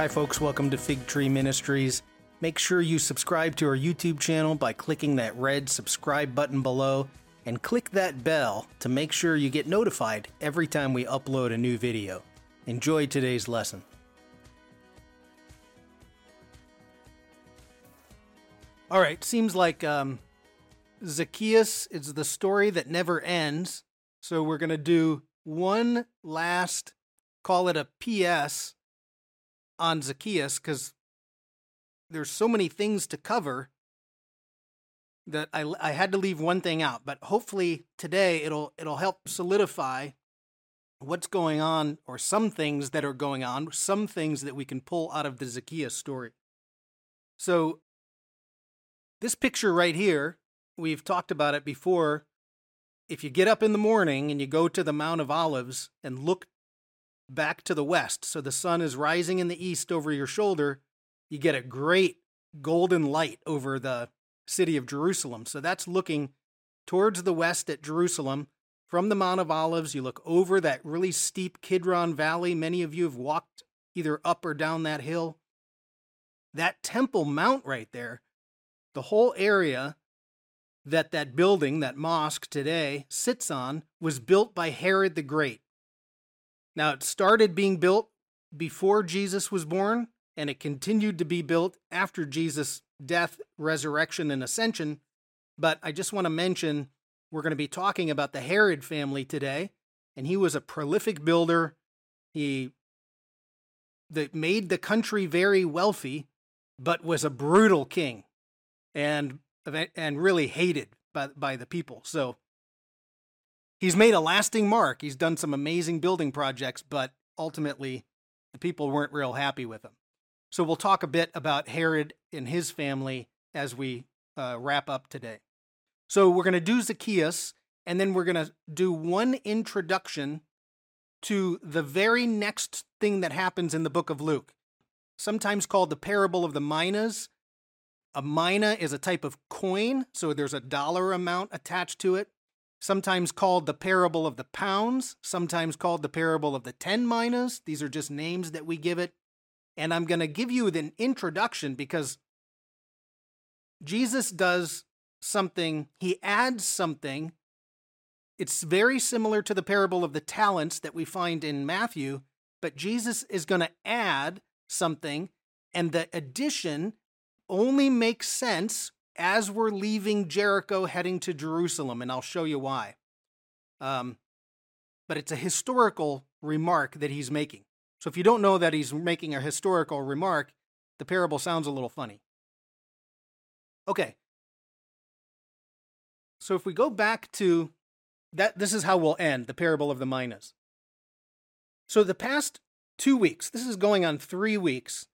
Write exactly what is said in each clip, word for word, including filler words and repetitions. Hi folks, welcome to Fig Tree Ministries. Make sure you subscribe to our YouTube channel by clicking that red subscribe button below and click that bell to make sure you get notified every time we upload a new video. Enjoy today's lesson. All right, seems like um, Zacchaeus is the story that never ends. So we're going to do one last, call it a P S on Zacchaeus, because there's so many things to cover that I, I had to leave one thing out. But hopefully today it'll it'll help solidify what's going on, or some things that are going on, some things that we can pull out of the Zacchaeus story. So this picture right here, we've talked about it before. If you get up in the morning and you go to the Mount of Olives and look back to the west, so the sun is rising in the east over your shoulder, you get a great golden light over the city of Jerusalem. So that's looking towards the west at Jerusalem. From the Mount of Olives, you look over that really steep Kidron Valley. Many of you have walked either up or down that hill. That Temple Mount right there, the whole area that that building, that mosque today, sits on, was built by Herod the Great. Now, it started being built before Jesus was born, and it continued to be built after Jesus' death, resurrection, and ascension. But I just want to mention, we're going to be talking about the Herod family today, and he was a prolific builder. He that made the country very wealthy, but was a brutal king, and and really hated by by the people. So he's made a lasting mark. He's done some amazing building projects, but ultimately the people weren't real happy with him. So we'll talk a bit about Herod and his family as we uh, wrap up today. So we're going to do Zacchaeus, and then we're going to do one introduction to the very next thing that happens in the book of Luke, sometimes called the parable of the minas. A mina is a type of coin, so there's a dollar amount attached to it, sometimes called the parable of the pounds, sometimes called the parable of the ten minas. These are just names that we give it. And I'm going to give you an introduction because Jesus does something, he adds something. It's very similar to the parable of the talents that we find in Matthew, but Jesus is going to add something, and the addition only makes sense as we're leaving Jericho heading to Jerusalem, and I'll show you why. Um, but it's a historical remark that he's making. So if you don't know that he's making a historical remark, the parable sounds a little funny. Okay. So if we go back to that, this is how we'll end the parable of the minas. So the past two weeks, this is going on three weeks,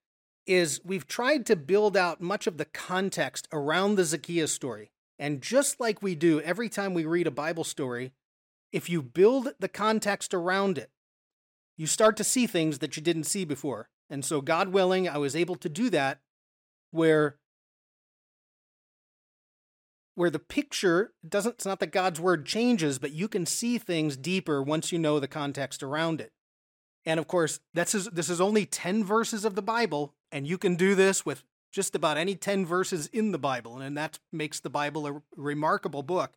is we've tried to build out much of the context around the Zacchaeus story. And just like we do every time we read a Bible story, if you build the context around it, you start to see things that you didn't see before. And so, God willing, I was able to do that where Where the picture doesn't, it's not that God's word changes, but you can see things deeper once you know the context around it. And of course, this is, this is only ten verses of the Bible, and you can do this with just about any ten verses in the Bible. And that makes the Bible a remarkable book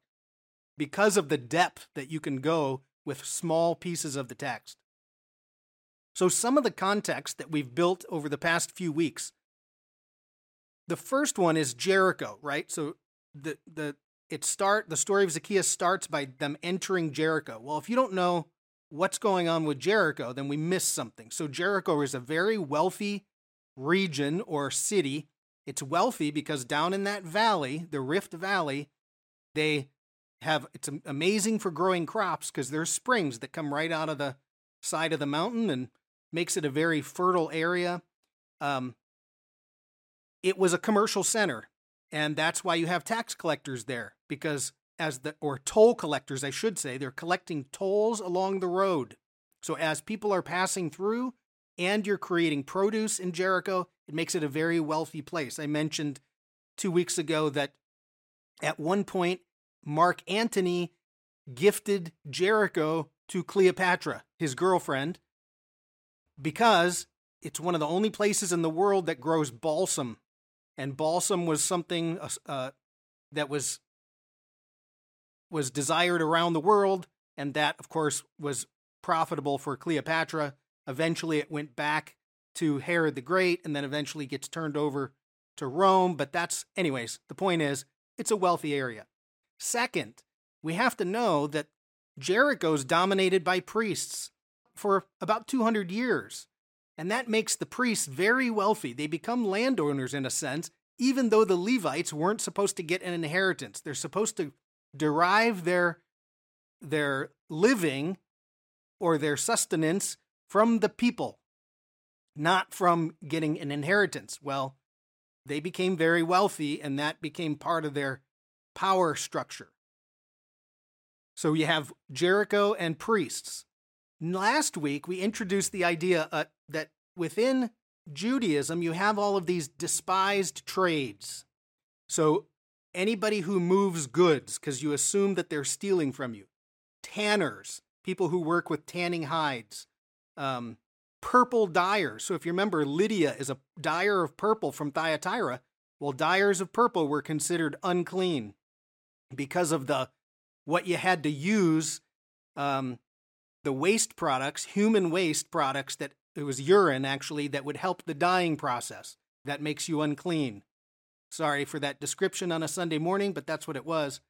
because of the depth that you can go with small pieces of the text. So some of the context that we've built over the past few weeks, the first one is Jericho, right? So The the it start the story of Zacchaeus starts by them entering Jericho. Well, if you don't know what's going on with Jericho, then we miss something. So Jericho is a very wealthy region or city. It's wealthy because down in that valley, the Rift Valley, they have it's amazing for growing crops because there's springs that come right out of the side of the mountain and makes it a very fertile area. Um, it was a commercial center. And that's why you have tax collectors there, because as the, or toll collectors, I should say, they're collecting tolls along the road. So as people are passing through and you're creating produce in Jericho, it makes it a very wealthy place. I mentioned two weeks ago that at one point, Mark Antony gifted Jericho to Cleopatra, his girlfriend, because It's one of the only places in the world that grows balsam. And balsam was something uh, that was was desired around the world, and that, of course, was profitable for Cleopatra. Eventually, it went back to Herod the Great, and then eventually gets turned over to Rome. But that's, anyways, the point is, it's a wealthy area. Second, we have to know that Jericho's dominated by priests for about two hundred years. And that makes the priests very wealthy. They become landowners in a sense, even though the Levites weren't supposed to get an inheritance. They're supposed to derive their, their living or their sustenance from the people, not from getting an inheritance. Well, they became very wealthy, and that became part of their power structure. So you have Jericho and priests. Last week, we introduced the idea uh, that within Judaism, you have all of these despised trades. So anybody who moves goods, because you assume that they're stealing from you. Tanners, people who work with tanning hides. Um, purple dyers. So if you remember, Lydia is a dyer of purple from Thyatira. Well, dyers of purple were considered unclean because of the what you had to use, um, the waste products, human waste products, that it was urine actually, that would help the dyeing process. That makes you unclean. Sorry for that description on a Sunday morning, but that's what it was.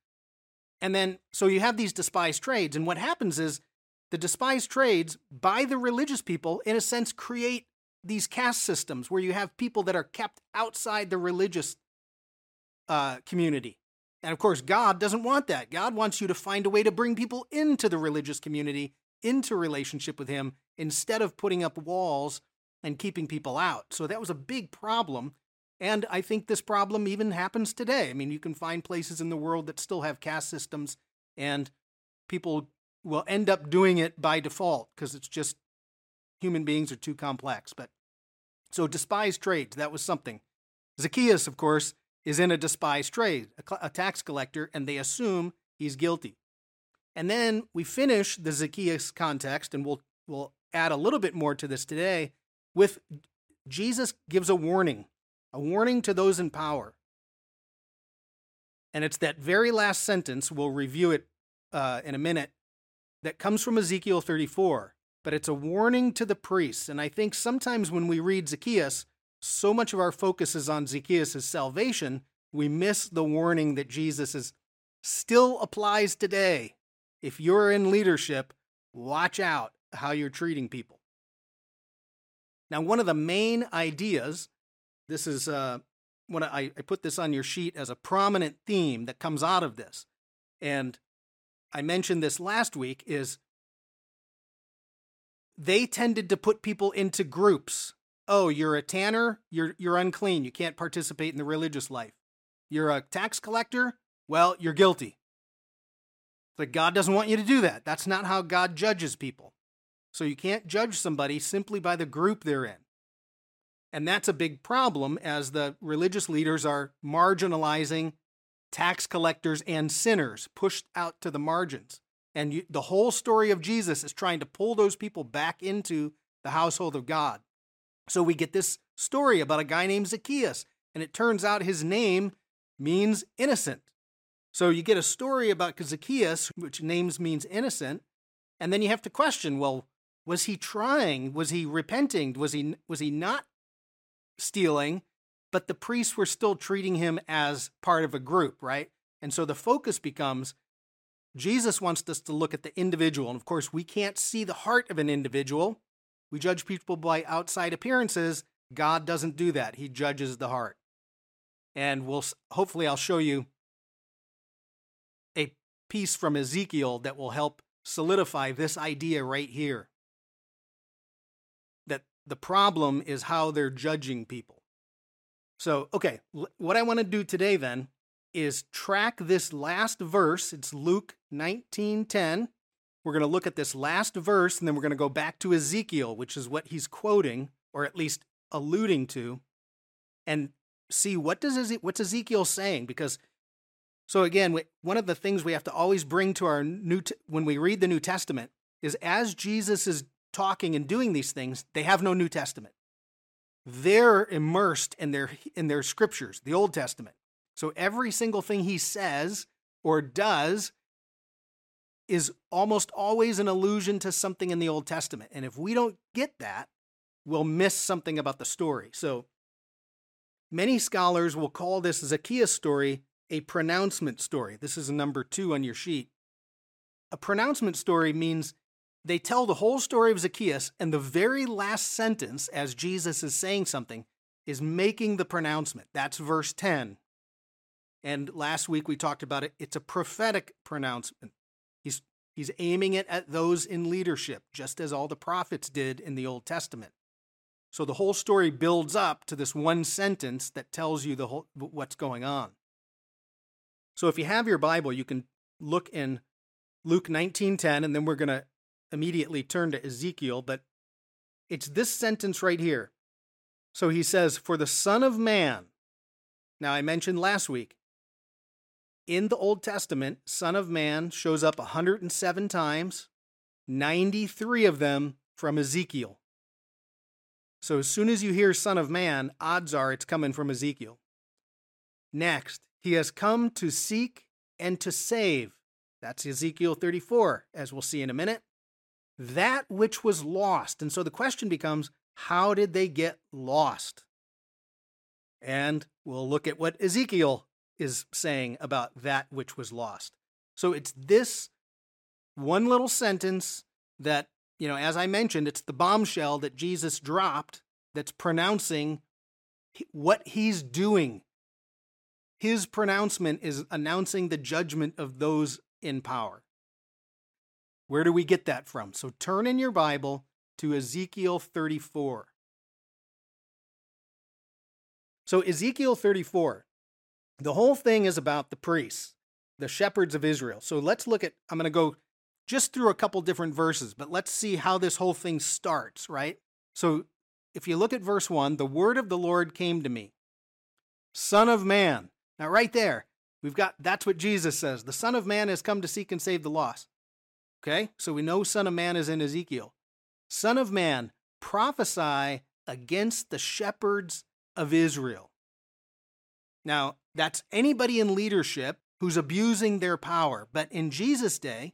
And then, so you have these despised trades, and what happens is the despised trades, by the religious people, in a sense, create these caste systems where you have people that are kept outside the religious uh, community. And of course, God doesn't want that. God wants you to find a way to bring people into the religious community, into relationship with him, instead of putting up walls and keeping people out. So that was a big problem. And I think this problem even happens today. I mean, you can find places in the world that still have caste systems, and people will end up doing it by default because it's just human beings are too complex. But so despised trades, that was something. Zacchaeus, of course, is in a despised trade, a tax collector, and they assume he's guilty. And then we finish the Zacchaeus context, and we'll we'll add a little bit more to this today, with Jesus gives a warning, a warning to those in power. And it's that very last sentence, we'll review it uh, in a minute, that comes from Ezekiel thirty-four, but it's a warning to the priests. And I think sometimes when we read Zacchaeus, so much of our focus is on Zacchaeus' salvation, we miss the warning that Jesus is still applies today. If you're in leadership, watch out how you're treating people. Now, one of the main ideas, this is uh, when I, I put this on your sheet as a prominent theme that comes out of this, and I mentioned this last week, is they tended to put people into groups. Oh, you're a tanner, you're you're unclean, you can't participate in the religious life. You're a tax collector, well, you're guilty. But God doesn't want you to do that. That's not how God judges people. So you can't judge somebody simply by the group they're in. And that's a big problem, as the religious leaders are marginalizing tax collectors and sinners, pushed out to the margins. And you, the whole story of Jesus is trying to pull those people back into the household of God. So we get this story about a guy named Zacchaeus, and it turns out his name means innocent. So you get a story about Zacchaeus, which names means innocent, and then you have to question, well, was he trying? Was he repenting? Was he was he not stealing? But the priests were still treating him as part of a group, right? And so the focus becomes, Jesus wants us to look at the individual. And of course, we can't see the heart of an individual. We judge people by outside appearances. God doesn't do that. He judges the heart. And we'll hopefully I'll show you a piece from Ezekiel that will help solidify this idea right here, that the problem is how they're judging people. So, okay, what I want to do today then is track this last verse. It's Luke nineteen ten. We're going to look at this last verse, and then we're going to go back to Ezekiel, which is what he's quoting, or at least alluding to, and see what does Eze- what's Ezekiel saying? Because, so again, one of the things we have to always bring to our new t- when we read the New Testament is, as Jesus is talking and doing these things, they have no New Testament. they're immersed in their in their scriptures, the Old Testament. So every single thing he says or does is almost always an allusion to something in the Old Testament. And if we don't get that, we'll miss something about the story. So many scholars will call this Zacchaeus story a pronouncement story. This is number two on your sheet. A pronouncement story means they tell the whole story of Zacchaeus, and the very last sentence, as Jesus is saying something, is making the pronouncement. That's verse ten. And last week we talked about it. It's a prophetic pronouncement. He's, he's aiming it at those in leadership, just as all the prophets did in the Old Testament. So the whole story builds up to this one sentence that tells you the whole, what's going on. So if you have your Bible, you can look in Luke nineteen ten, and then we're going to immediately turn to Ezekiel, but it's this sentence right here. So he says, "For the Son of Man," now I mentioned last week, in the Old Testament, Son of Man shows up one hundred seven times, ninety-three of them from Ezekiel. So as soon as you hear Son of Man, odds are it's coming from Ezekiel. Next, he has come to seek and to save. That's Ezekiel thirty-four, as we'll see in a minute. That which was lost. And so the question becomes, how did they get lost? And we'll look at what Ezekiel is saying about that which was lost. So it's this one little sentence that, you know, as I mentioned, it's the bombshell that Jesus dropped that's pronouncing what he's doing. His pronouncement is announcing the judgment of those in power. Where do we get that from? So turn in your Bible to Ezekiel thirty-four. So Ezekiel thirty-four, the whole thing is about the priests, the shepherds of Israel. So let's look at, I'm going to go just through a couple different verses, but let's see how this whole thing starts, right? So if you look at verse one, the word of the Lord came to me, Son of Man. Now right there, we've got, that's what Jesus says. The Son of Man has come to seek and save the lost. Okay, so we know Son of Man is in Ezekiel. Son of Man, prophesy against the shepherds of Israel. Now, that's anybody in leadership who's abusing their power. But in Jesus' day,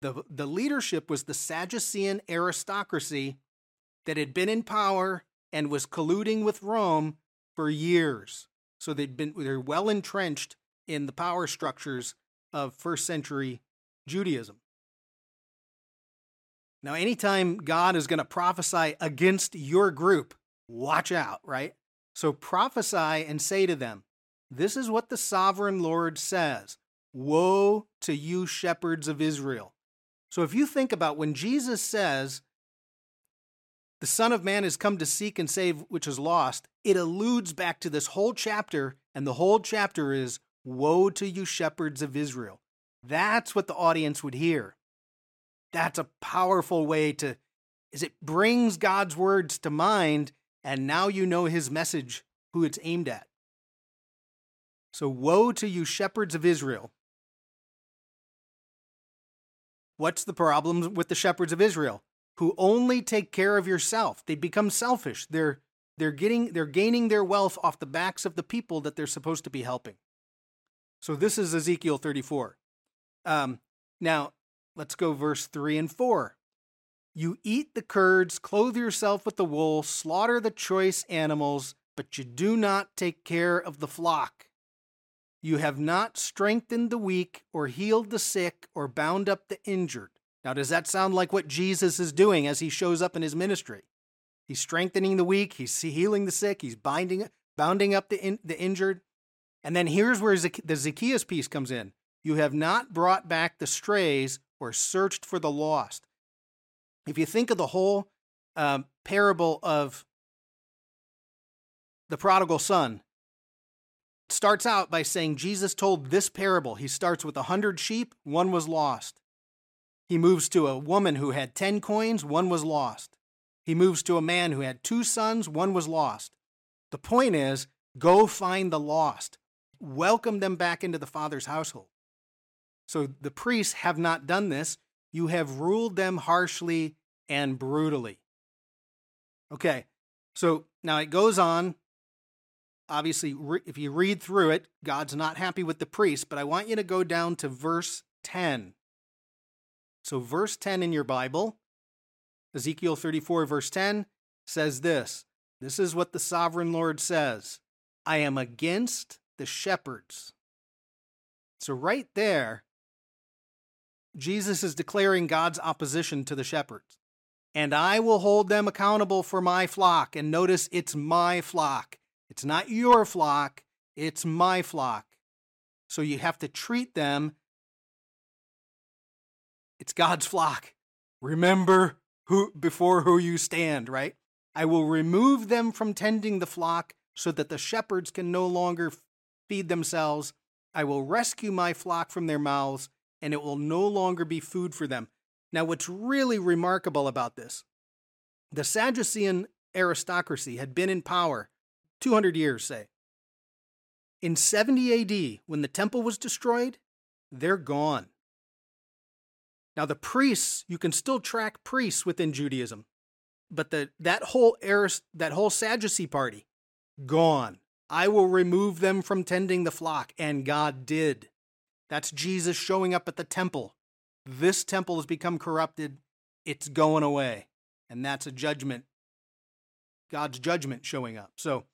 the, the leadership was the Sadducean aristocracy that had been in power and was colluding with Rome for years. So they'd been, they're well entrenched in the power structures of first century Judaism. Now, anytime God is going to prophesy against your group, watch out, right? So prophesy and say to them, this is what the sovereign Lord says, woe to you shepherds of Israel. So if you think about when Jesus says, the Son of Man has come to seek and save which is lost, it alludes back to this whole chapter, and the whole chapter is, woe to you shepherds of Israel. That's what the audience would hear. That's a powerful way to, is it brings God's words to mind, and now you know his message, who it's aimed at. So woe to you shepherds of Israel. What's the problem with the shepherds of Israel? Who only take care of yourself. They become selfish. They're they're getting they're gaining their wealth off the backs of the people that they're supposed to be helping. So this is Ezekiel thirty-four. Um, now. Let's go verse three and four. You eat the curds, clothe yourself with the wool, slaughter the choice animals, but you do not take care of the flock. You have not strengthened the weak or healed the sick or bound up the injured. Now, does that sound like what Jesus is doing as he shows up in his ministry? He's strengthening the weak, he's healing the sick, he's binding, bounding up the, in, the injured. And then here's where Zac- the Zacchaeus piece comes in. You have not brought back the strays or searched for the lost. If you think of the whole um, parable of the prodigal son, it starts out by saying Jesus told this parable. He starts with a hundred sheep, one was lost. He moves to a woman who had ten coins, one was lost. He moves to a man who had two sons, one was lost. The point is, go find the lost. Welcome them back into the Father's household. So the priests have not done this. You have ruled them harshly and brutally. Okay, so Now, it goes on. Obviously, re- if you read through it, God's not happy with the priests, but I want you to go down to verse ten. So verse ten in your Bible, Ezekiel thirty-four, verse ten, says this. This is what the sovereign Lord says. I am against the shepherds. So right there, Jesus is declaring God's opposition to the shepherds. And I will hold them accountable for my flock. And notice, it's my flock. It's not your flock. It's my flock. So you have to treat them. It's God's flock. Remember who before who you stand, right? I will remove them from tending the flock so that the shepherds can no longer feed themselves. I will rescue my flock from their mouths, and it will no longer be food for them. Now, what's really remarkable about this, the Sadducean aristocracy had been in power two hundred years, say. In seventy A D, when the temple was destroyed, they're gone. Now, the priests, you can still track priests within Judaism, but the that whole arist, that whole Sadducee party, gone. I will remove them from tending the flock, and God did. That's Jesus showing up at the temple. This temple has become corrupted. It's going away. And that's a judgment. God's judgment showing up. So,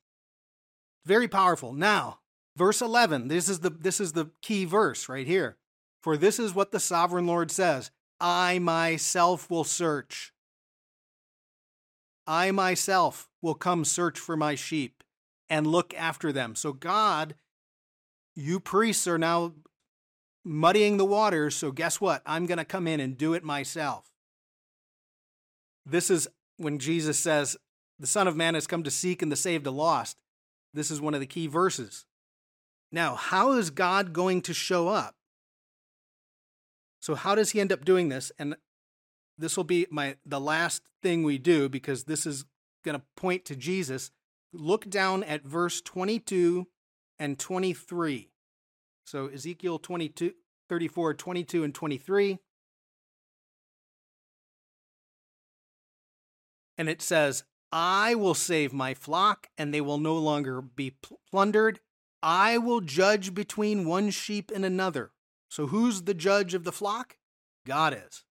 very powerful. Now, verse eleven. This is the this is the key verse right here. For this is what the sovereign Lord says. I myself will search. I myself will come search for my sheep and look after them. So God, you priests are now muddying the waters, so guess what? I'm going to come in and do it myself. This is when Jesus says, the Son of Man has come to seek and to save the lost. This is one of the key verses. Now, how is God going to show up? So how does he end up doing this? And this will be my the last thing we do, because this is going to point to Jesus. Look down at verse twenty-two and twenty-three. So Ezekiel twenty-two, thirty-four, twenty-two, and twenty-three. And it says, I will save my flock, and they will no longer be plundered. I will judge between one sheep and another. So who's the judge of the flock? God is.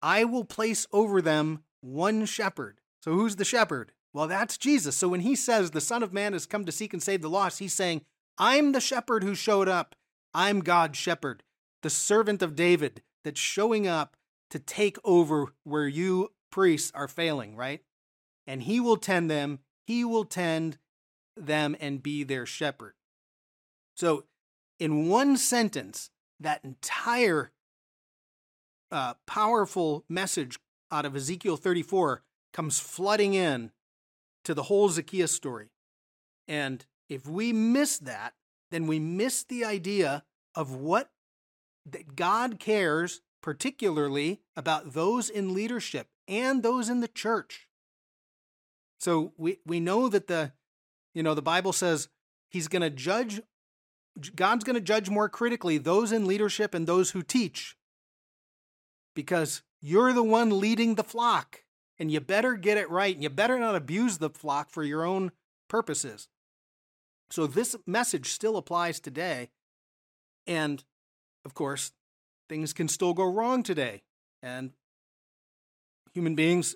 I will place over them one shepherd. So who's the shepherd? Well, that's Jesus. So when he says the Son of Man has come to seek and save the lost, he's saying, I'm the shepherd who showed up. I'm God's shepherd, the servant of David that's showing up to take over where you priests are failing, right? And he will tend them. He will tend them and be their shepherd. So in one sentence, that entire uh, powerful message out of Ezekiel thirty-four comes flooding in to the whole Zacchaeus story. And if we miss that, then we miss the idea of what that God cares, particularly about those in leadership and those in the church. So we, we know that the, you know, the Bible says he's going to judge, God's going to judge more critically those in leadership and those who teach, because you're the one leading the flock, and you better get it right, and you better not abuse the flock for your own purposes. So this message still applies today, and, of course, things can still go wrong today, and human beings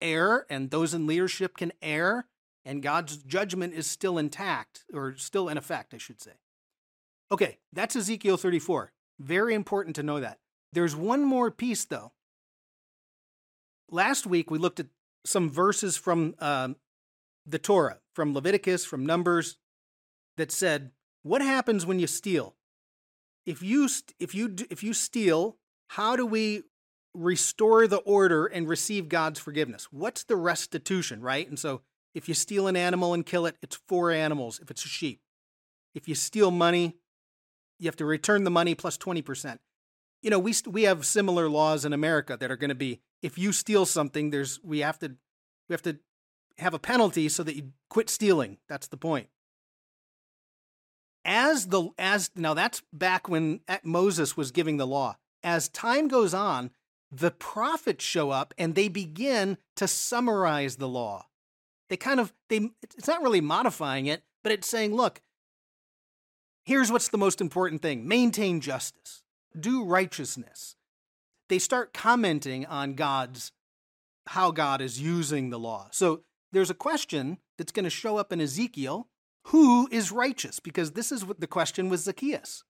err, and those in leadership can err, and God's judgment is still intact, or still in effect, I should say. Okay, that's Ezekiel thirty-four. Very important to know that. There's one more piece, though. Last week, we looked at some verses from um, the Torah, from Leviticus, from Numbers, that said, what happens when you steal? If you st- if you d- if you steal, how do we restore the order and receive God's forgiveness? What's the restitution, right? And so if you steal an animal and kill it, it's four animals if it's a sheep. If you steal money, you have to return the money plus twenty percent. You know, we st- we have similar laws in America that are going to be, if you steal something, there's we have to we have to have a penalty so that you quit stealing. That's the point. As the as now that's back when Moses was giving the law. As time goes on, the prophets show up and they begin to summarize the law. they kind of, they it's not really modifying it, but it's saying, look, here's what's the most important thing. Maintain justice. Do righteousness. They start commenting on God's, how God is using the law. So there's a question that's going to show up in Ezekiel. Who is righteous? Because this is what the question with Zacchaeus.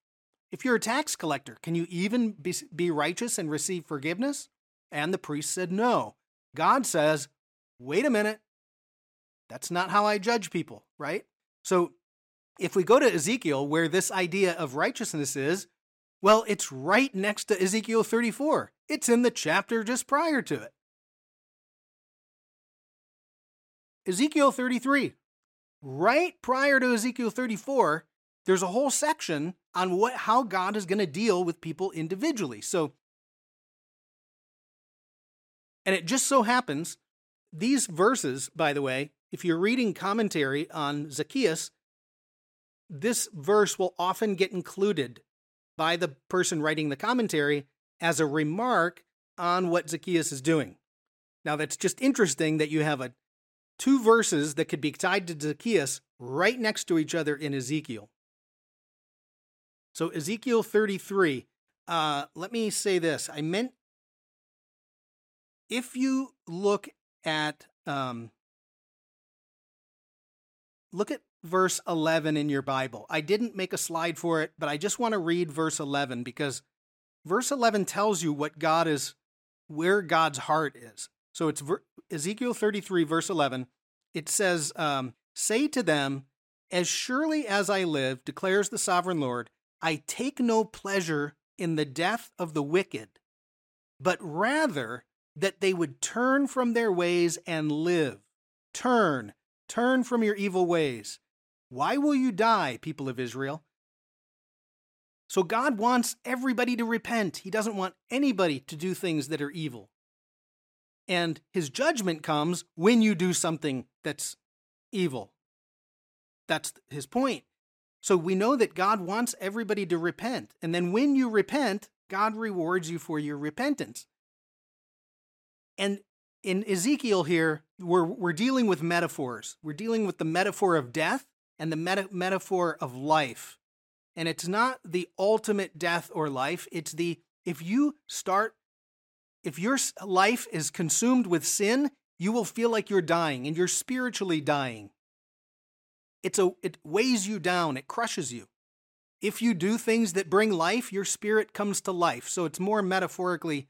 If you're a tax collector, can you even be, be righteous and receive forgiveness? And the priest said no. God says, wait a minute. That's not how I judge people, right? So if we go to Ezekiel, where this idea of righteousness is, well, it's right next to Ezekiel thirty-four. It's in the chapter just prior to it. Ezekiel thirty-three. Right prior to Ezekiel thirty-four, there's a whole section on what how God is going to deal with people individually. So, and it just so happens, these verses, by the way, if you're reading commentary on Zacchaeus, this verse will often get included by the person writing the commentary as a remark on what Zacchaeus is doing. Now, that's just interesting that you have a two verses that could be tied to Zacchaeus right next to each other in Ezekiel. So Ezekiel thirty-three, uh, let me say this. I meant, if you look at, um, look at verse eleven in your Bible. I didn't make a slide for it, but I just want to read verse eleven, because verse eleven tells you what God is, where God's heart is. So it's ver- Ezekiel thirty-three, verse eleven. It says, um, say to them, as surely as I live, declares the sovereign Lord, I take no pleasure in the death of the wicked, but rather that they would turn from their ways and live. Turn, turn from your evil ways. Why will you die, people of Israel? So God wants everybody to repent. He doesn't want anybody to do things that are evil. And his judgment comes when you do something that's evil. That's his point. So we know that God wants everybody to repent. And then when you repent, God rewards you for your repentance. And in Ezekiel here, we're, we're dealing with metaphors. We're dealing with the metaphor of death and the meta- metaphor of life. And it's not the ultimate death or life. It's the, if you start If your life is consumed with sin, you will feel like you're dying, and you're spiritually dying. It's a, it weighs you down. It crushes you. If you do things that bring life, your spirit comes to life. So it's more metaphorically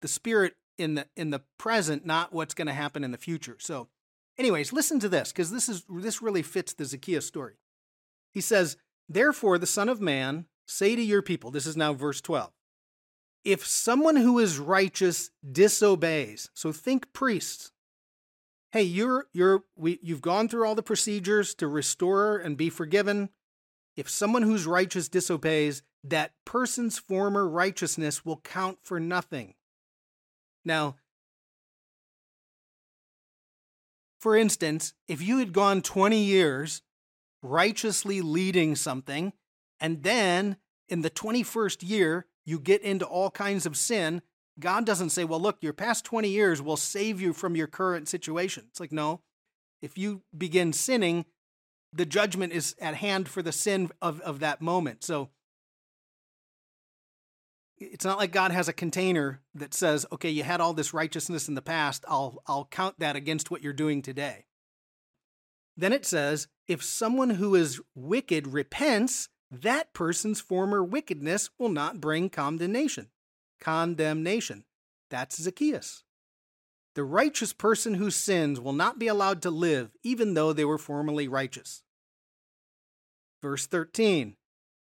the spirit in the in the present, not what's going to happen in the future. So anyways, listen to this, because this is this really fits the Zacchaeus story. He says, therefore, the Son of Man, say to your people, this is now verse twelve, if someone who is righteous disobeys, so think priests. Hey, you're you're we you've gone through all the procedures to restore and be forgiven. If someone who's righteous disobeys, that person's former righteousness will count for nothing. Now, for instance, if you had gone twenty years righteously leading something, and then in the twenty-first year, you get into all kinds of sin, God doesn't say, well, look, your past twenty years will save you from your current situation. It's like, no, if you begin sinning, the judgment is at hand for the sin of, of that moment. So it's not like God has a container that says, okay, you had all this righteousness in the past, I'll, I'll count that against what you're doing today. Then it says, if someone who is wicked repents, that person's former wickedness will not bring condemnation. Condemnation. That's Zacchaeus. The righteous person who sins will not be allowed to live, even though they were formerly righteous. Verse thirteen.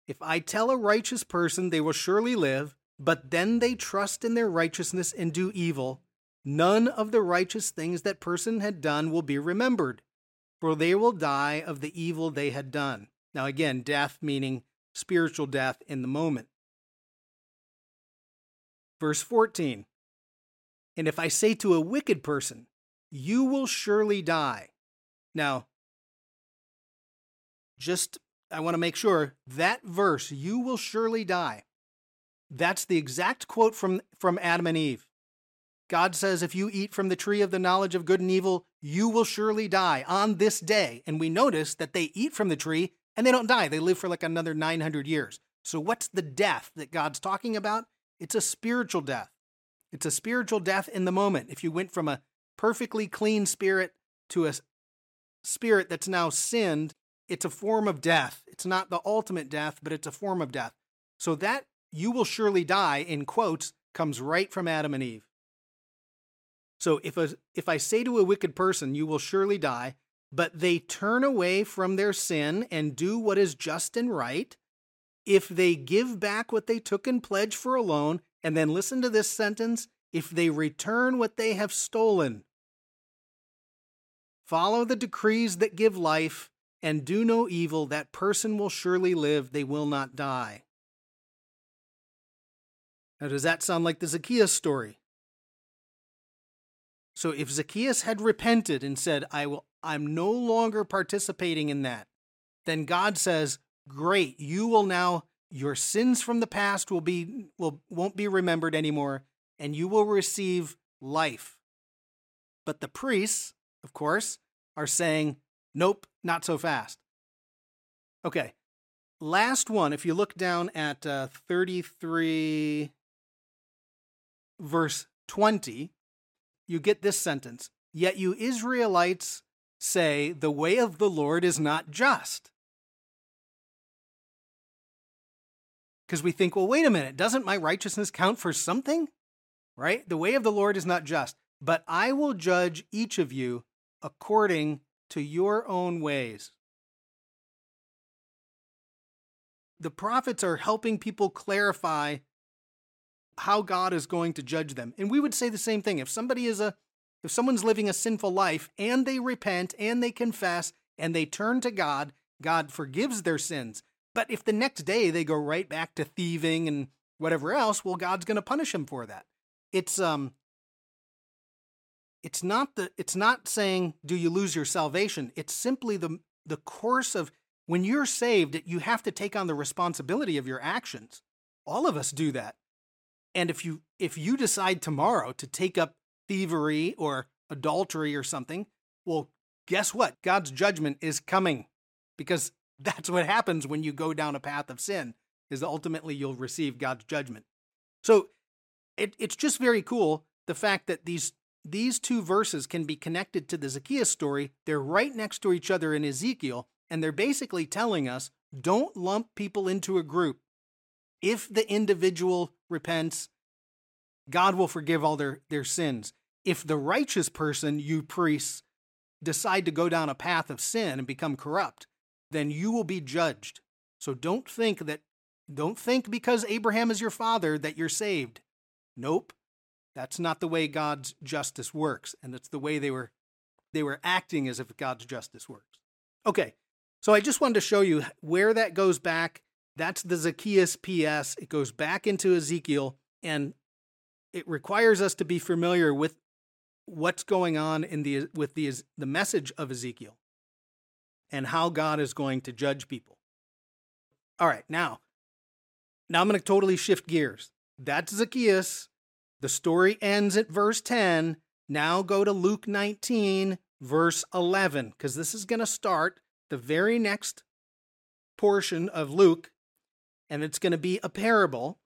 If I tell a righteous person they will surely live, but then they trust in their righteousness and do evil, none of the righteous things that person had done will be remembered, for they will die of the evil they had done. Now, again, death meaning spiritual death in the moment. Verse fourteen, and if I say to a wicked person, you will surely die. Now, just, I want to make sure, that verse, you will surely die, that's the exact quote from, from Adam and Eve. God says, if you eat from the tree of the knowledge of good and evil, you will surely die on this day. And we notice that they eat from the tree and they don't die. They live for like another nine hundred years. So what's the death that God's talking about? It's a spiritual death. It's a spiritual death in the moment. If you went from a perfectly clean spirit to a spirit that's now sinned, it's a form of death. It's not the ultimate death, but it's a form of death. So that "you will surely die," in quotes, comes right from Adam and Eve. So if a, if I say to a wicked person, "You will surely die," but they turn away from their sin and do what is just and right, if they give back what they took in pledge for a loan, and then listen to this sentence, if they return what they have stolen, follow the decrees that give life, and do no evil, that person will surely live, they will not die. Now, does that sound like the Zacchaeus story? So if Zacchaeus had repented and said, I will, I'm no longer participating in that, then God says, great, you will now, your sins from the past will be, will, won't be remembered anymore, and you will receive life. But the priests, of course, are saying, nope, not so fast. Okay, last one, if you look down at uh, thirty-three, verse twenty, you get this sentence, yet you Israelites say, the way of the Lord is not just. Because we think, well, wait a minute, doesn't my righteousness count for something? Right? The way of the Lord is not just, but I will judge each of you according to your own ways. The prophets are helping people clarify how God is going to judge them. And we would say the same thing. If somebody is a, if someone's living a sinful life and they repent and they confess and they turn to God, God forgives their sins. But if the next day they go right back to thieving and whatever else, well, God's going to punish him for that. It's um it's not the it's not saying do you lose your salvation? It's simply the the course of when you're saved, you have to take on the responsibility of your actions. All of us do that. And if you if you decide tomorrow to take up thievery or adultery or something, well, guess what? God's judgment is coming, because that's what happens when you go down a path of sin, is ultimately you'll receive God's judgment. So it, it's just very cool, the fact that these these two verses can be connected to the Zacchaeus story. They're right next to each other in Ezekiel, and they're basically telling us, don't lump people into a group. If the individual repents, God will forgive all their, their sins. If the righteous person, you priests, decide to go down a path of sin and become corrupt, then you will be judged. So don't think that, don't think because Abraham is your father that you're saved. Nope. That's not the way God's justice works. And it's the way they were, they were acting as if God's justice works. Okay. So I just wanted to show you where that goes back. That's the Zacchaeus P S. It goes back into Ezekiel, and it requires us to be familiar with what's going on in the with the the message of Ezekiel and how God is going to judge people. All right, now, now I'm going to totally shift gears. That's Zacchaeus. The story ends at verse ten. Now go to Luke nineteen, verse eleven, because this is going to start the very next portion of Luke. And it's going to be a parable.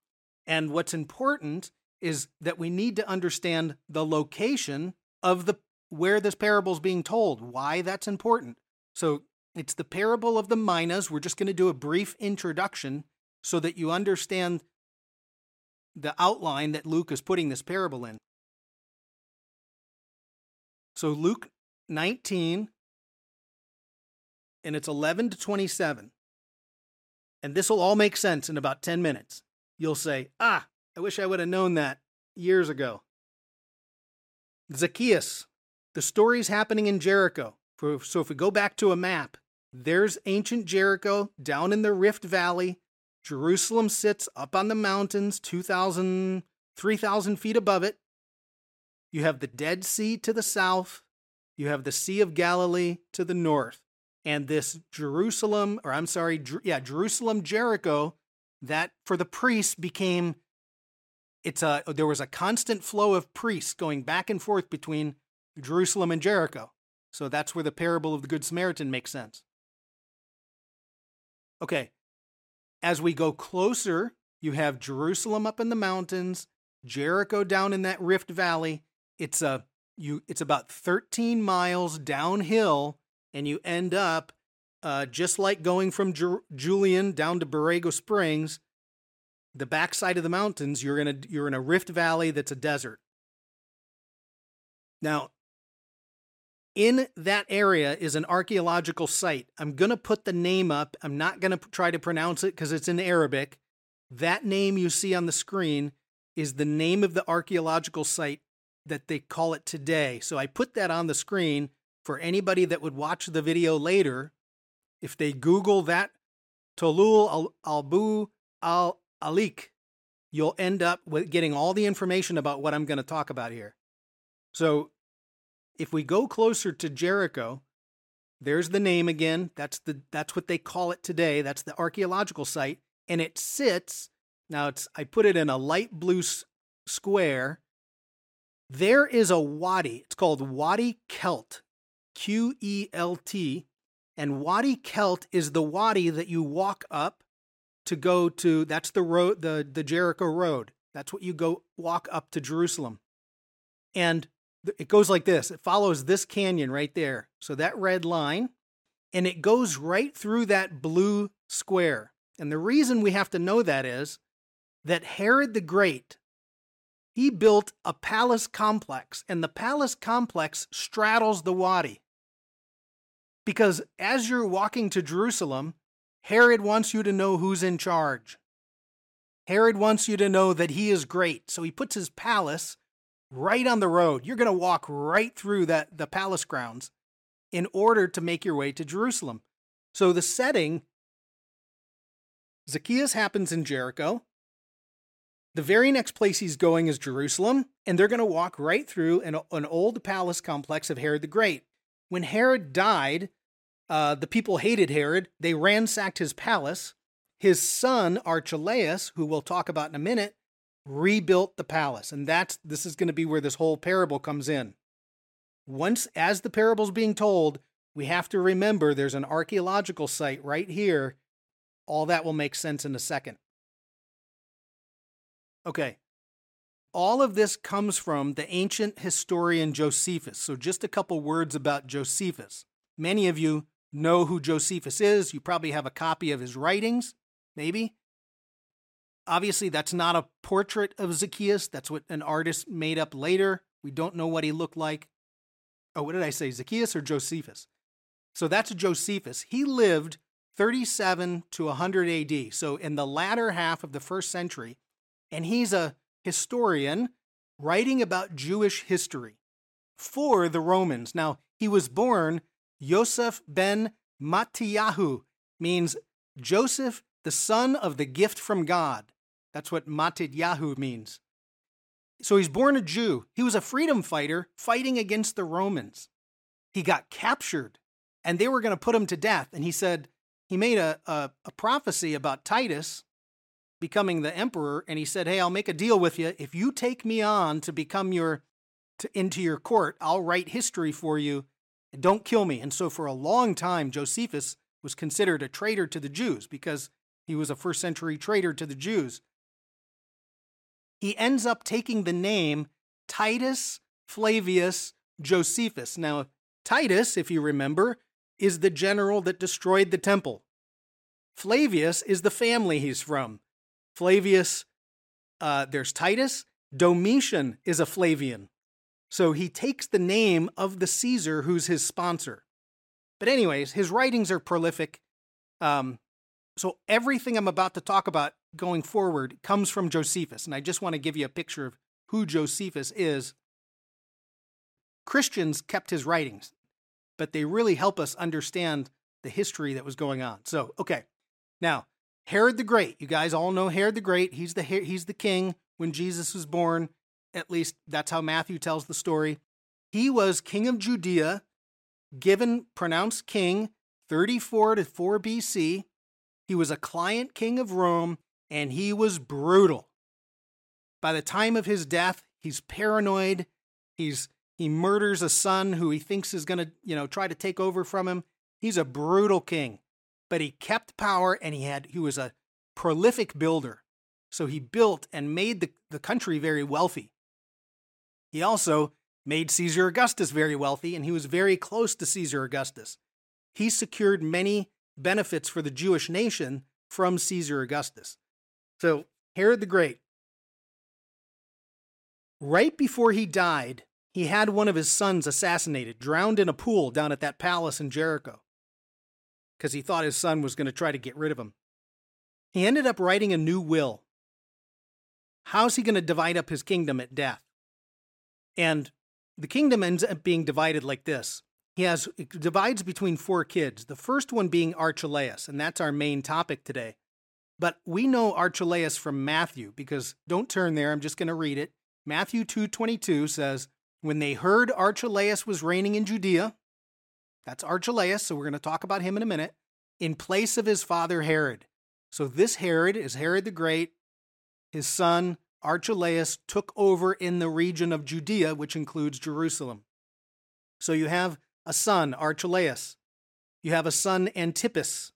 And what's important is that we need to understand the location of the where this parable is being told, why that's important. So it's the parable of the minas. We're just going to do a brief introduction so that you understand the outline that Luke is putting this parable in. So Luke nineteen, and it's eleven to twenty-seven. And this will all make sense in about ten minutes. You'll say, ah, I wish I would have known that years ago. Zacchaeus, the story's happening in Jericho. So if we go back to a map, there's ancient Jericho down in the Rift Valley. Jerusalem sits up on the mountains, two thousand, three thousand feet above it. You have the Dead Sea to the south. You have the Sea of Galilee to the north. And this Jerusalem, or I'm sorry, Jer- yeah, Jerusalem, Jericho, that for the priests became, it's a, there was a constant flow of priests going back and forth between Jerusalem and Jericho. So that's where the parable of the Good Samaritan makes sense. Okay, as we go closer, you have Jerusalem up in the mountains, Jericho down in that Rift Valley. It's a you. It's about thirteen miles downhill, and you end up uh, just like going from Jer- Julian down to Borrego Springs, the backside of the mountains. You're in a you're in a Rift Valley that's a desert. Now, in that area is an archaeological site. I'm going to put the name up. I'm not going to p- try to pronounce it because it's in Arabic. That name you see on the screen is the name of the archaeological site that they call it today. So I put that on the screen for anybody that would watch the video later. If they Google that, Tolul al-Boo al-Alik, you'll end up with getting all the information about what I'm going to talk about here. So if we go closer to Jericho, there's the name again. That's the that's what they call it today. That's the archaeological site. And it sits, now it's I put it in a light blue s- square. There is a wadi. It's called Wadi Kelt, Q E L T. And Wadi Kelt is the wadi that you walk up to go to, that's the road, the, the Jericho road. That's what you go walk up to Jerusalem. And it goes like this. It follows this canyon right there. So that red line, and it goes right through that blue square. And the reason we have to know that is that Herod the Great, he built a palace complex, and the palace complex straddles the wadi. Because as you're walking to Jerusalem, Herod wants you to know who's in charge. Herod wants you to know that he is great. So he puts his palace right on the road. You're going to walk right through that the palace grounds in order to make your way to Jerusalem. So the setting, Zacchaeus happens in Jericho. The very next place he's going is Jerusalem, and they're going to walk right through an, an old palace complex of Herod the Great. When Herod died, uh, the people hated Herod. They ransacked his palace. His son, Archelaus, who we'll talk about in a minute, rebuilt the palace, and that's this is going to be where this whole parable comes in. Once, as the parable's being told, we have to remember there's an archaeological site right here. All that will make sense in a second. Okay, all of this comes from the ancient historian Josephus. So just a couple words about Josephus. Many of you know who Josephus is. You probably have a copy of his writings, maybe. Obviously, that's not a portrait of Zacchaeus. That's what an artist made up later. We don't know what he looked like. Oh, what did I say? Zacchaeus or Josephus? So that's Josephus. He lived thirty-seven to one hundred A D, so in the latter half of the first century. And he's a historian writing about Jewish history for the Romans. Now, he was born Yosef ben Mattiyahu, means Joseph, the son of the gift from God. That's what Matityahu means. So he's born a Jew. He was a freedom fighter fighting against the Romans. He got captured, and they were going to put him to death. And he said, he made a, a, a prophecy about Titus becoming the emperor, and he said, hey, I'll make a deal with you. If you take me on to become your, to, into your court, I'll write history for you. Don't kill me. And so for a long time, Josephus was considered a traitor to the Jews because he was a first century traitor to the Jews. He ends up taking the name Titus Flavius Josephus. Now, Titus, if you remember, is the general that destroyed the temple. Flavius is the family he's from. Flavius, uh, there's Titus. Domitian is a Flavian. So he takes the name of the Caesar who's his sponsor. But anyways, his writings are prolific. Um, So everything I'm about to talk about going forward comes from Josephus, and I just want to give you a picture of who Josephus is. Christians kept his writings, but they really help us understand the history that was going on. So, okay, now, Herod the Great. You guys all know Herod the Great. He's the he's the king when Jesus was born. At least that's how Matthew tells the story. He was king of Judea, given, pronounced king, thirty-four to four B C, He was a client king of Rome, and he was brutal. By the time of his death, he's paranoid. He's He murders a son who he thinks is going to, you know, try to take over from him. He's a brutal king, but he kept power, and he had he was a prolific builder. So he built and made the, the country very wealthy. He also made Caesar Augustus very wealthy, and he was very close to Caesar Augustus. He secured many benefits for the Jewish nation from Caesar Augustus. So Herod the Great, right before he died, he had one of his sons assassinated, drowned in a pool down at that palace in Jericho, because he thought his son was going to try to get rid of him. He ended up writing a new will. How's he going to divide up his kingdom at death? And the kingdom ends up being divided like this. He has it divides between four kids, the first one being Archelaus, and that's our main topic today. But we know Archelaus from Matthew, because don't turn there, I'm just going to read it. Matthew two twenty-two says, "When they heard Archelaus was reigning in Judea," that's Archelaus, so we're going to talk about him in a minute, "in place of his father Herod." So this Herod is Herod the Great. His son Archelaus took over in the region of Judea, which includes Jerusalem. So you have a son, Archelaus. You have a son, Antipas.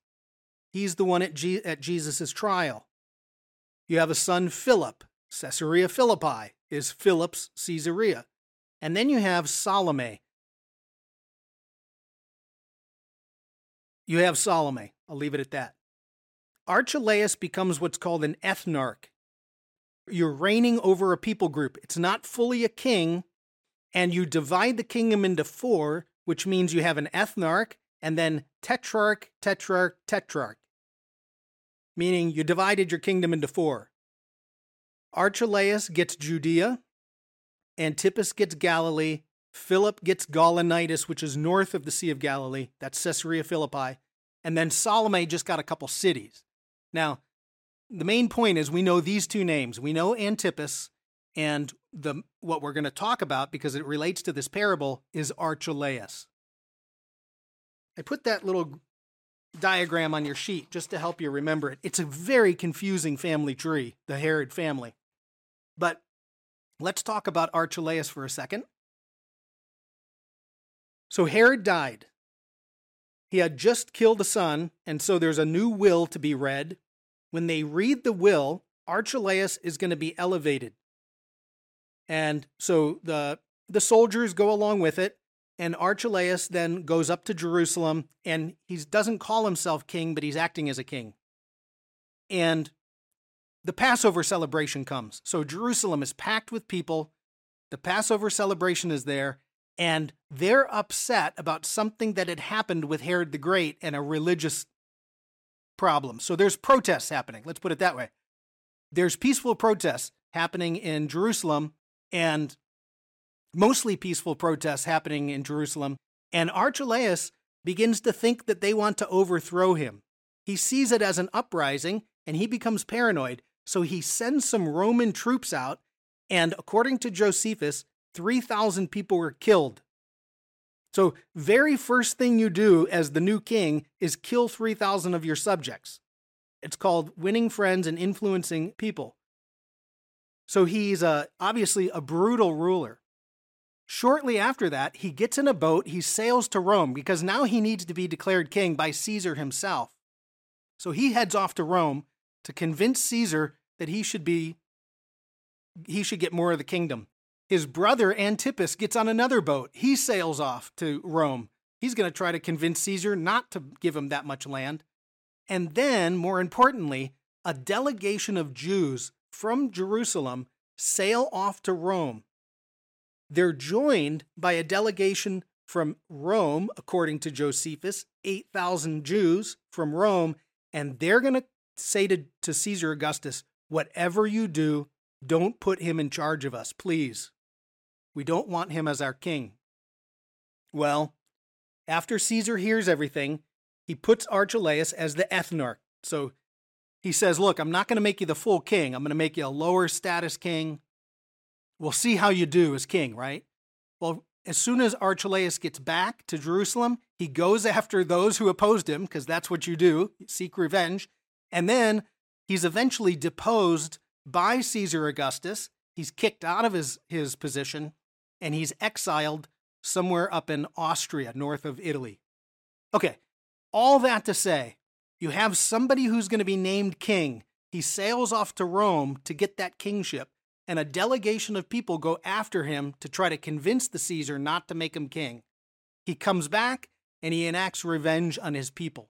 He's the one at, Je- at Jesus' trial. You have a son, Philip. Caesarea Philippi is Philip's Caesarea. And then you have Salome. You have Salome. I'll leave it at that. Archelaus becomes what's called an ethnarch. You're reigning over a people group. It's not fully a king, and you divide the kingdom into four, which means you have an ethnarch and then tetrarch, tetrarch, tetrarch, meaning you divided your kingdom into four. Archelaus gets Judea. Antipas gets Galilee, Philip gets Golanitis, which is north of the Sea of Galilee, that's Caesarea Philippi, and then Salome just got a couple cities. Now, the main point is we know these two names. We know Antipas, and the what we're going to talk about, because it relates to this parable, is Archelaus. I put that little diagram on your sheet just to help you remember it. It's a very confusing family tree, the Herod family. But let's talk about Archelaus for a second. So Herod died. He had just killed a son, and so there's a new will to be read. When they read the will, Archelaus is going to be elevated. And so the, the soldiers go along with it, and Archelaus then goes up to Jerusalem, and he doesn't call himself king, but he's acting as a king. And the Passover celebration comes. So Jerusalem is packed with people. The Passover celebration is there, and they're upset about something that had happened with Herod the Great and a religious problem. So there's protests happening. Let's put it that way. There's peaceful protests happening in Jerusalem, and mostly peaceful protests happening in Jerusalem. And Archelaus begins to think that they want to overthrow him. He sees it as an uprising, and he becomes paranoid. So he sends some Roman troops out, and according to Josephus, three thousand people were killed. So very first thing you do as the new king is kill three thousand of your subjects. It's called winning friends and influencing people. So he's a, obviously a brutal ruler. Shortly after that, he gets in a boat, he sails to Rome, because now he needs to be declared king by Caesar himself. So he heads off to Rome to convince Caesar that he should be, he should get more of the kingdom. His brother Antipas gets on another boat. He sails off to Rome. He's going to try to convince Caesar not to give him that much land. And then, more importantly, a delegation of Jews from Jerusalem sail off to Rome. They're joined by a delegation from Rome, according to Josephus, eight thousand Jews from Rome, and they're going to say to, to Caesar Augustus, whatever you do, don't put him in charge of us, please. We don't want him as our king. Well, after Caesar hears everything, he puts Archelaus as the ethnarch. So he says, look, I'm not going to make you the full king. I'm going to make you a lower status king. We'll see how you do as king, right? Well, as soon as Archelaus gets back to Jerusalem, he goes after those who opposed him, because that's what you do, seek revenge. And then he's eventually deposed by Caesar Augustus. He's kicked out of his, his position, and he's exiled somewhere up in Austria, north of Italy. Okay, all that to say, you have somebody who's going to be named king. He sails off to Rome to get that kingship, and a delegation of people go after him to try to convince the Caesar not to make him king. He comes back, and he enacts revenge on his people.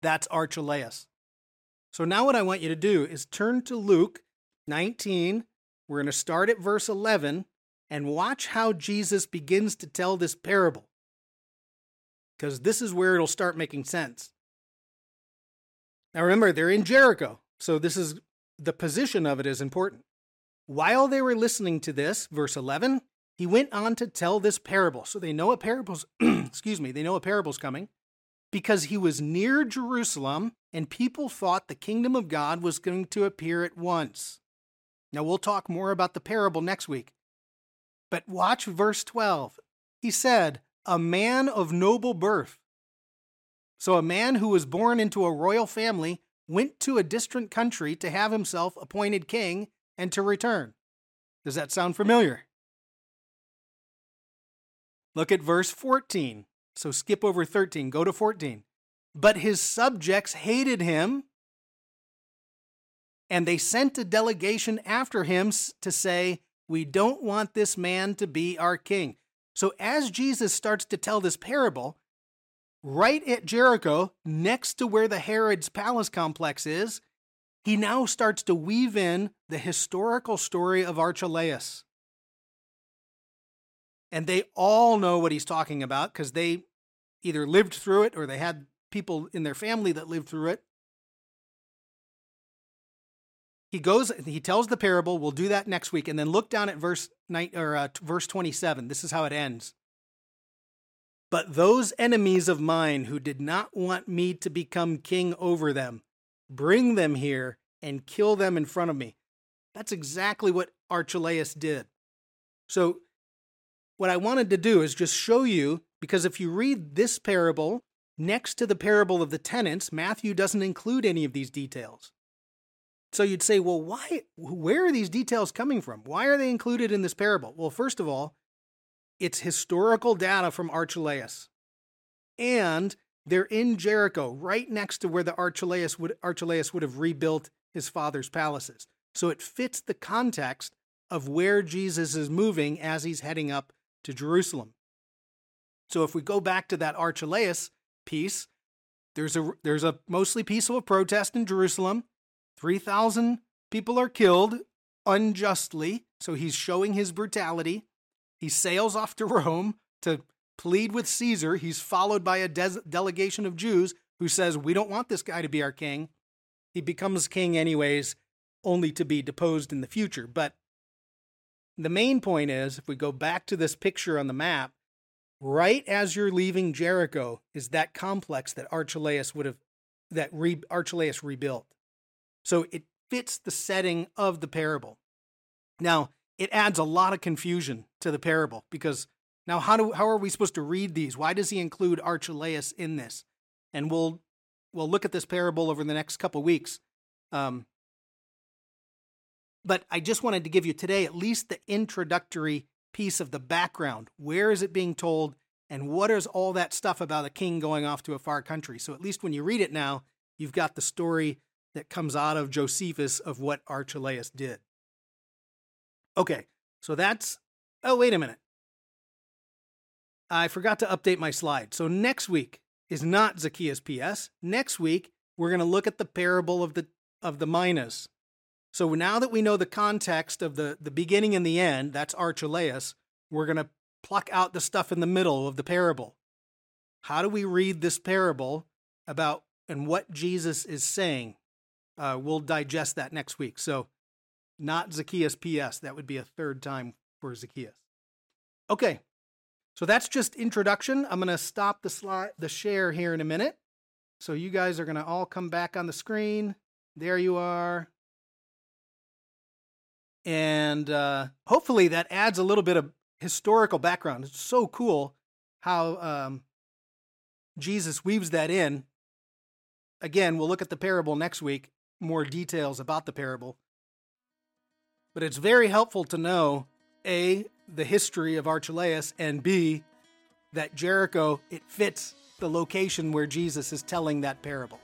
That's Archelaus. So now what I want you to do is turn to Luke nineteen. We're going to start at verse eleven, and watch how Jesus begins to tell this parable, because this is where it'll start making sense. Now remember, they're in Jericho, so this is the position of it is important. While they were listening to this, verse eleven, he went on to tell this parable. So they know a parable's, excuse me, they know a parable's coming, because he was near Jerusalem, and people thought the kingdom of God was going to appear at once. Now we'll talk more about the parable next week. But watch verse twelve. He said, a man of noble birth. So a man who was born into a royal family went to a distant country to have himself appointed king and to return. Does that sound familiar? Look at verse fourteen. So skip over thirteen. Go to fourteen. But his subjects hated him, and they sent a delegation after him to say, we don't want this man to be our king. So as Jesus starts to tell this parable, right at Jericho, next to where the Herod's palace complex is, he now starts to weave in the historical story of Archelaus. And they all know what he's talking about, because they either lived through it or they had people in their family that lived through it. He goes, he tells the parable. We'll do that next week. And then look down at verse nine, or uh, verse twenty-seven. This is how it ends. But those enemies of mine who did not want me to become king over them, bring them here and kill them in front of me. That's exactly what Archelaus did. So what I wanted to do is just show you, because if you read this parable next to the parable of the tenants, Matthew doesn't include any of these details. So you'd say, well, why? Where are these details coming from? Why are they included in this parable? Well, first of all, it's historical data from Archelaus. And they're in Jericho, right next to where the Archelaus would, Archelaus would have rebuilt his father's palaces. So it fits the context of where Jesus is moving as he's heading up to Jerusalem. So if we go back to that Archelaus piece, there's a, there's a mostly peaceful protest in Jerusalem. three thousand people are killed unjustly, so he's showing his brutality. He sails off to Rome to plead with Caesar. He's followed by a de- delegation of Jews who says, we don't want this guy to be our king. He becomes king anyways, only to be deposed in the future. But the main point is, if we go back to this picture on the map, right as you're leaving Jericho is that complex that Archelaus would have, that re- Archelaus rebuilt. So it fits the setting of the parable. Now, it adds a lot of confusion to the parable, because now how do how are we supposed to read these? Why does he include Archelaus in this? And we'll we'll look at this parable over the next couple weeks. Um, but I just wanted to give you today at least the introductory piece of the background. Where is it being told? And what is all that stuff about a king going off to a far country? So at least when you read it now, you've got the story that comes out of Josephus of what Archelaus did. Okay, so that's, oh, wait a minute. I forgot to update my slide. So next week is not Zacchaeus P S. Next week, we're going to look at the parable of the of the minas. So now that we know the context of the, the beginning and the end, that's Archelaus, we're going to pluck out the stuff in the middle of the parable. How do we read this parable about and what Jesus is saying? Uh, we'll digest that next week. So not Zacchaeus P S. That would be a third time for Zacchaeus. Okay, so that's just introduction. I'm going to stop the slide, the share here in a minute. So you guys are going to all come back on the screen. There you are. And uh, hopefully that adds a little bit of historical background. It's so cool how um, Jesus weaves that in. Again, we'll look at the parable next week. More details about the parable. But it's very helpful to know A, the history of Archelaus, and B, that Jericho, it fits the location where Jesus is telling that parable.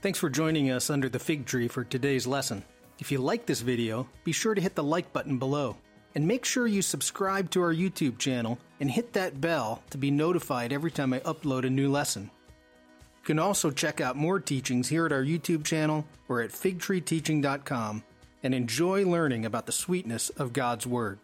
Thanks for joining us under the fig tree for today's lesson. If you like this video, be sure to hit the like button below. And make sure you subscribe to our YouTube channel and hit that bell to be notified every time I upload a new lesson. You can also check out more teachings here at our YouTube channel or at fig tree teaching dot com and enjoy learning about the sweetness of God's Word.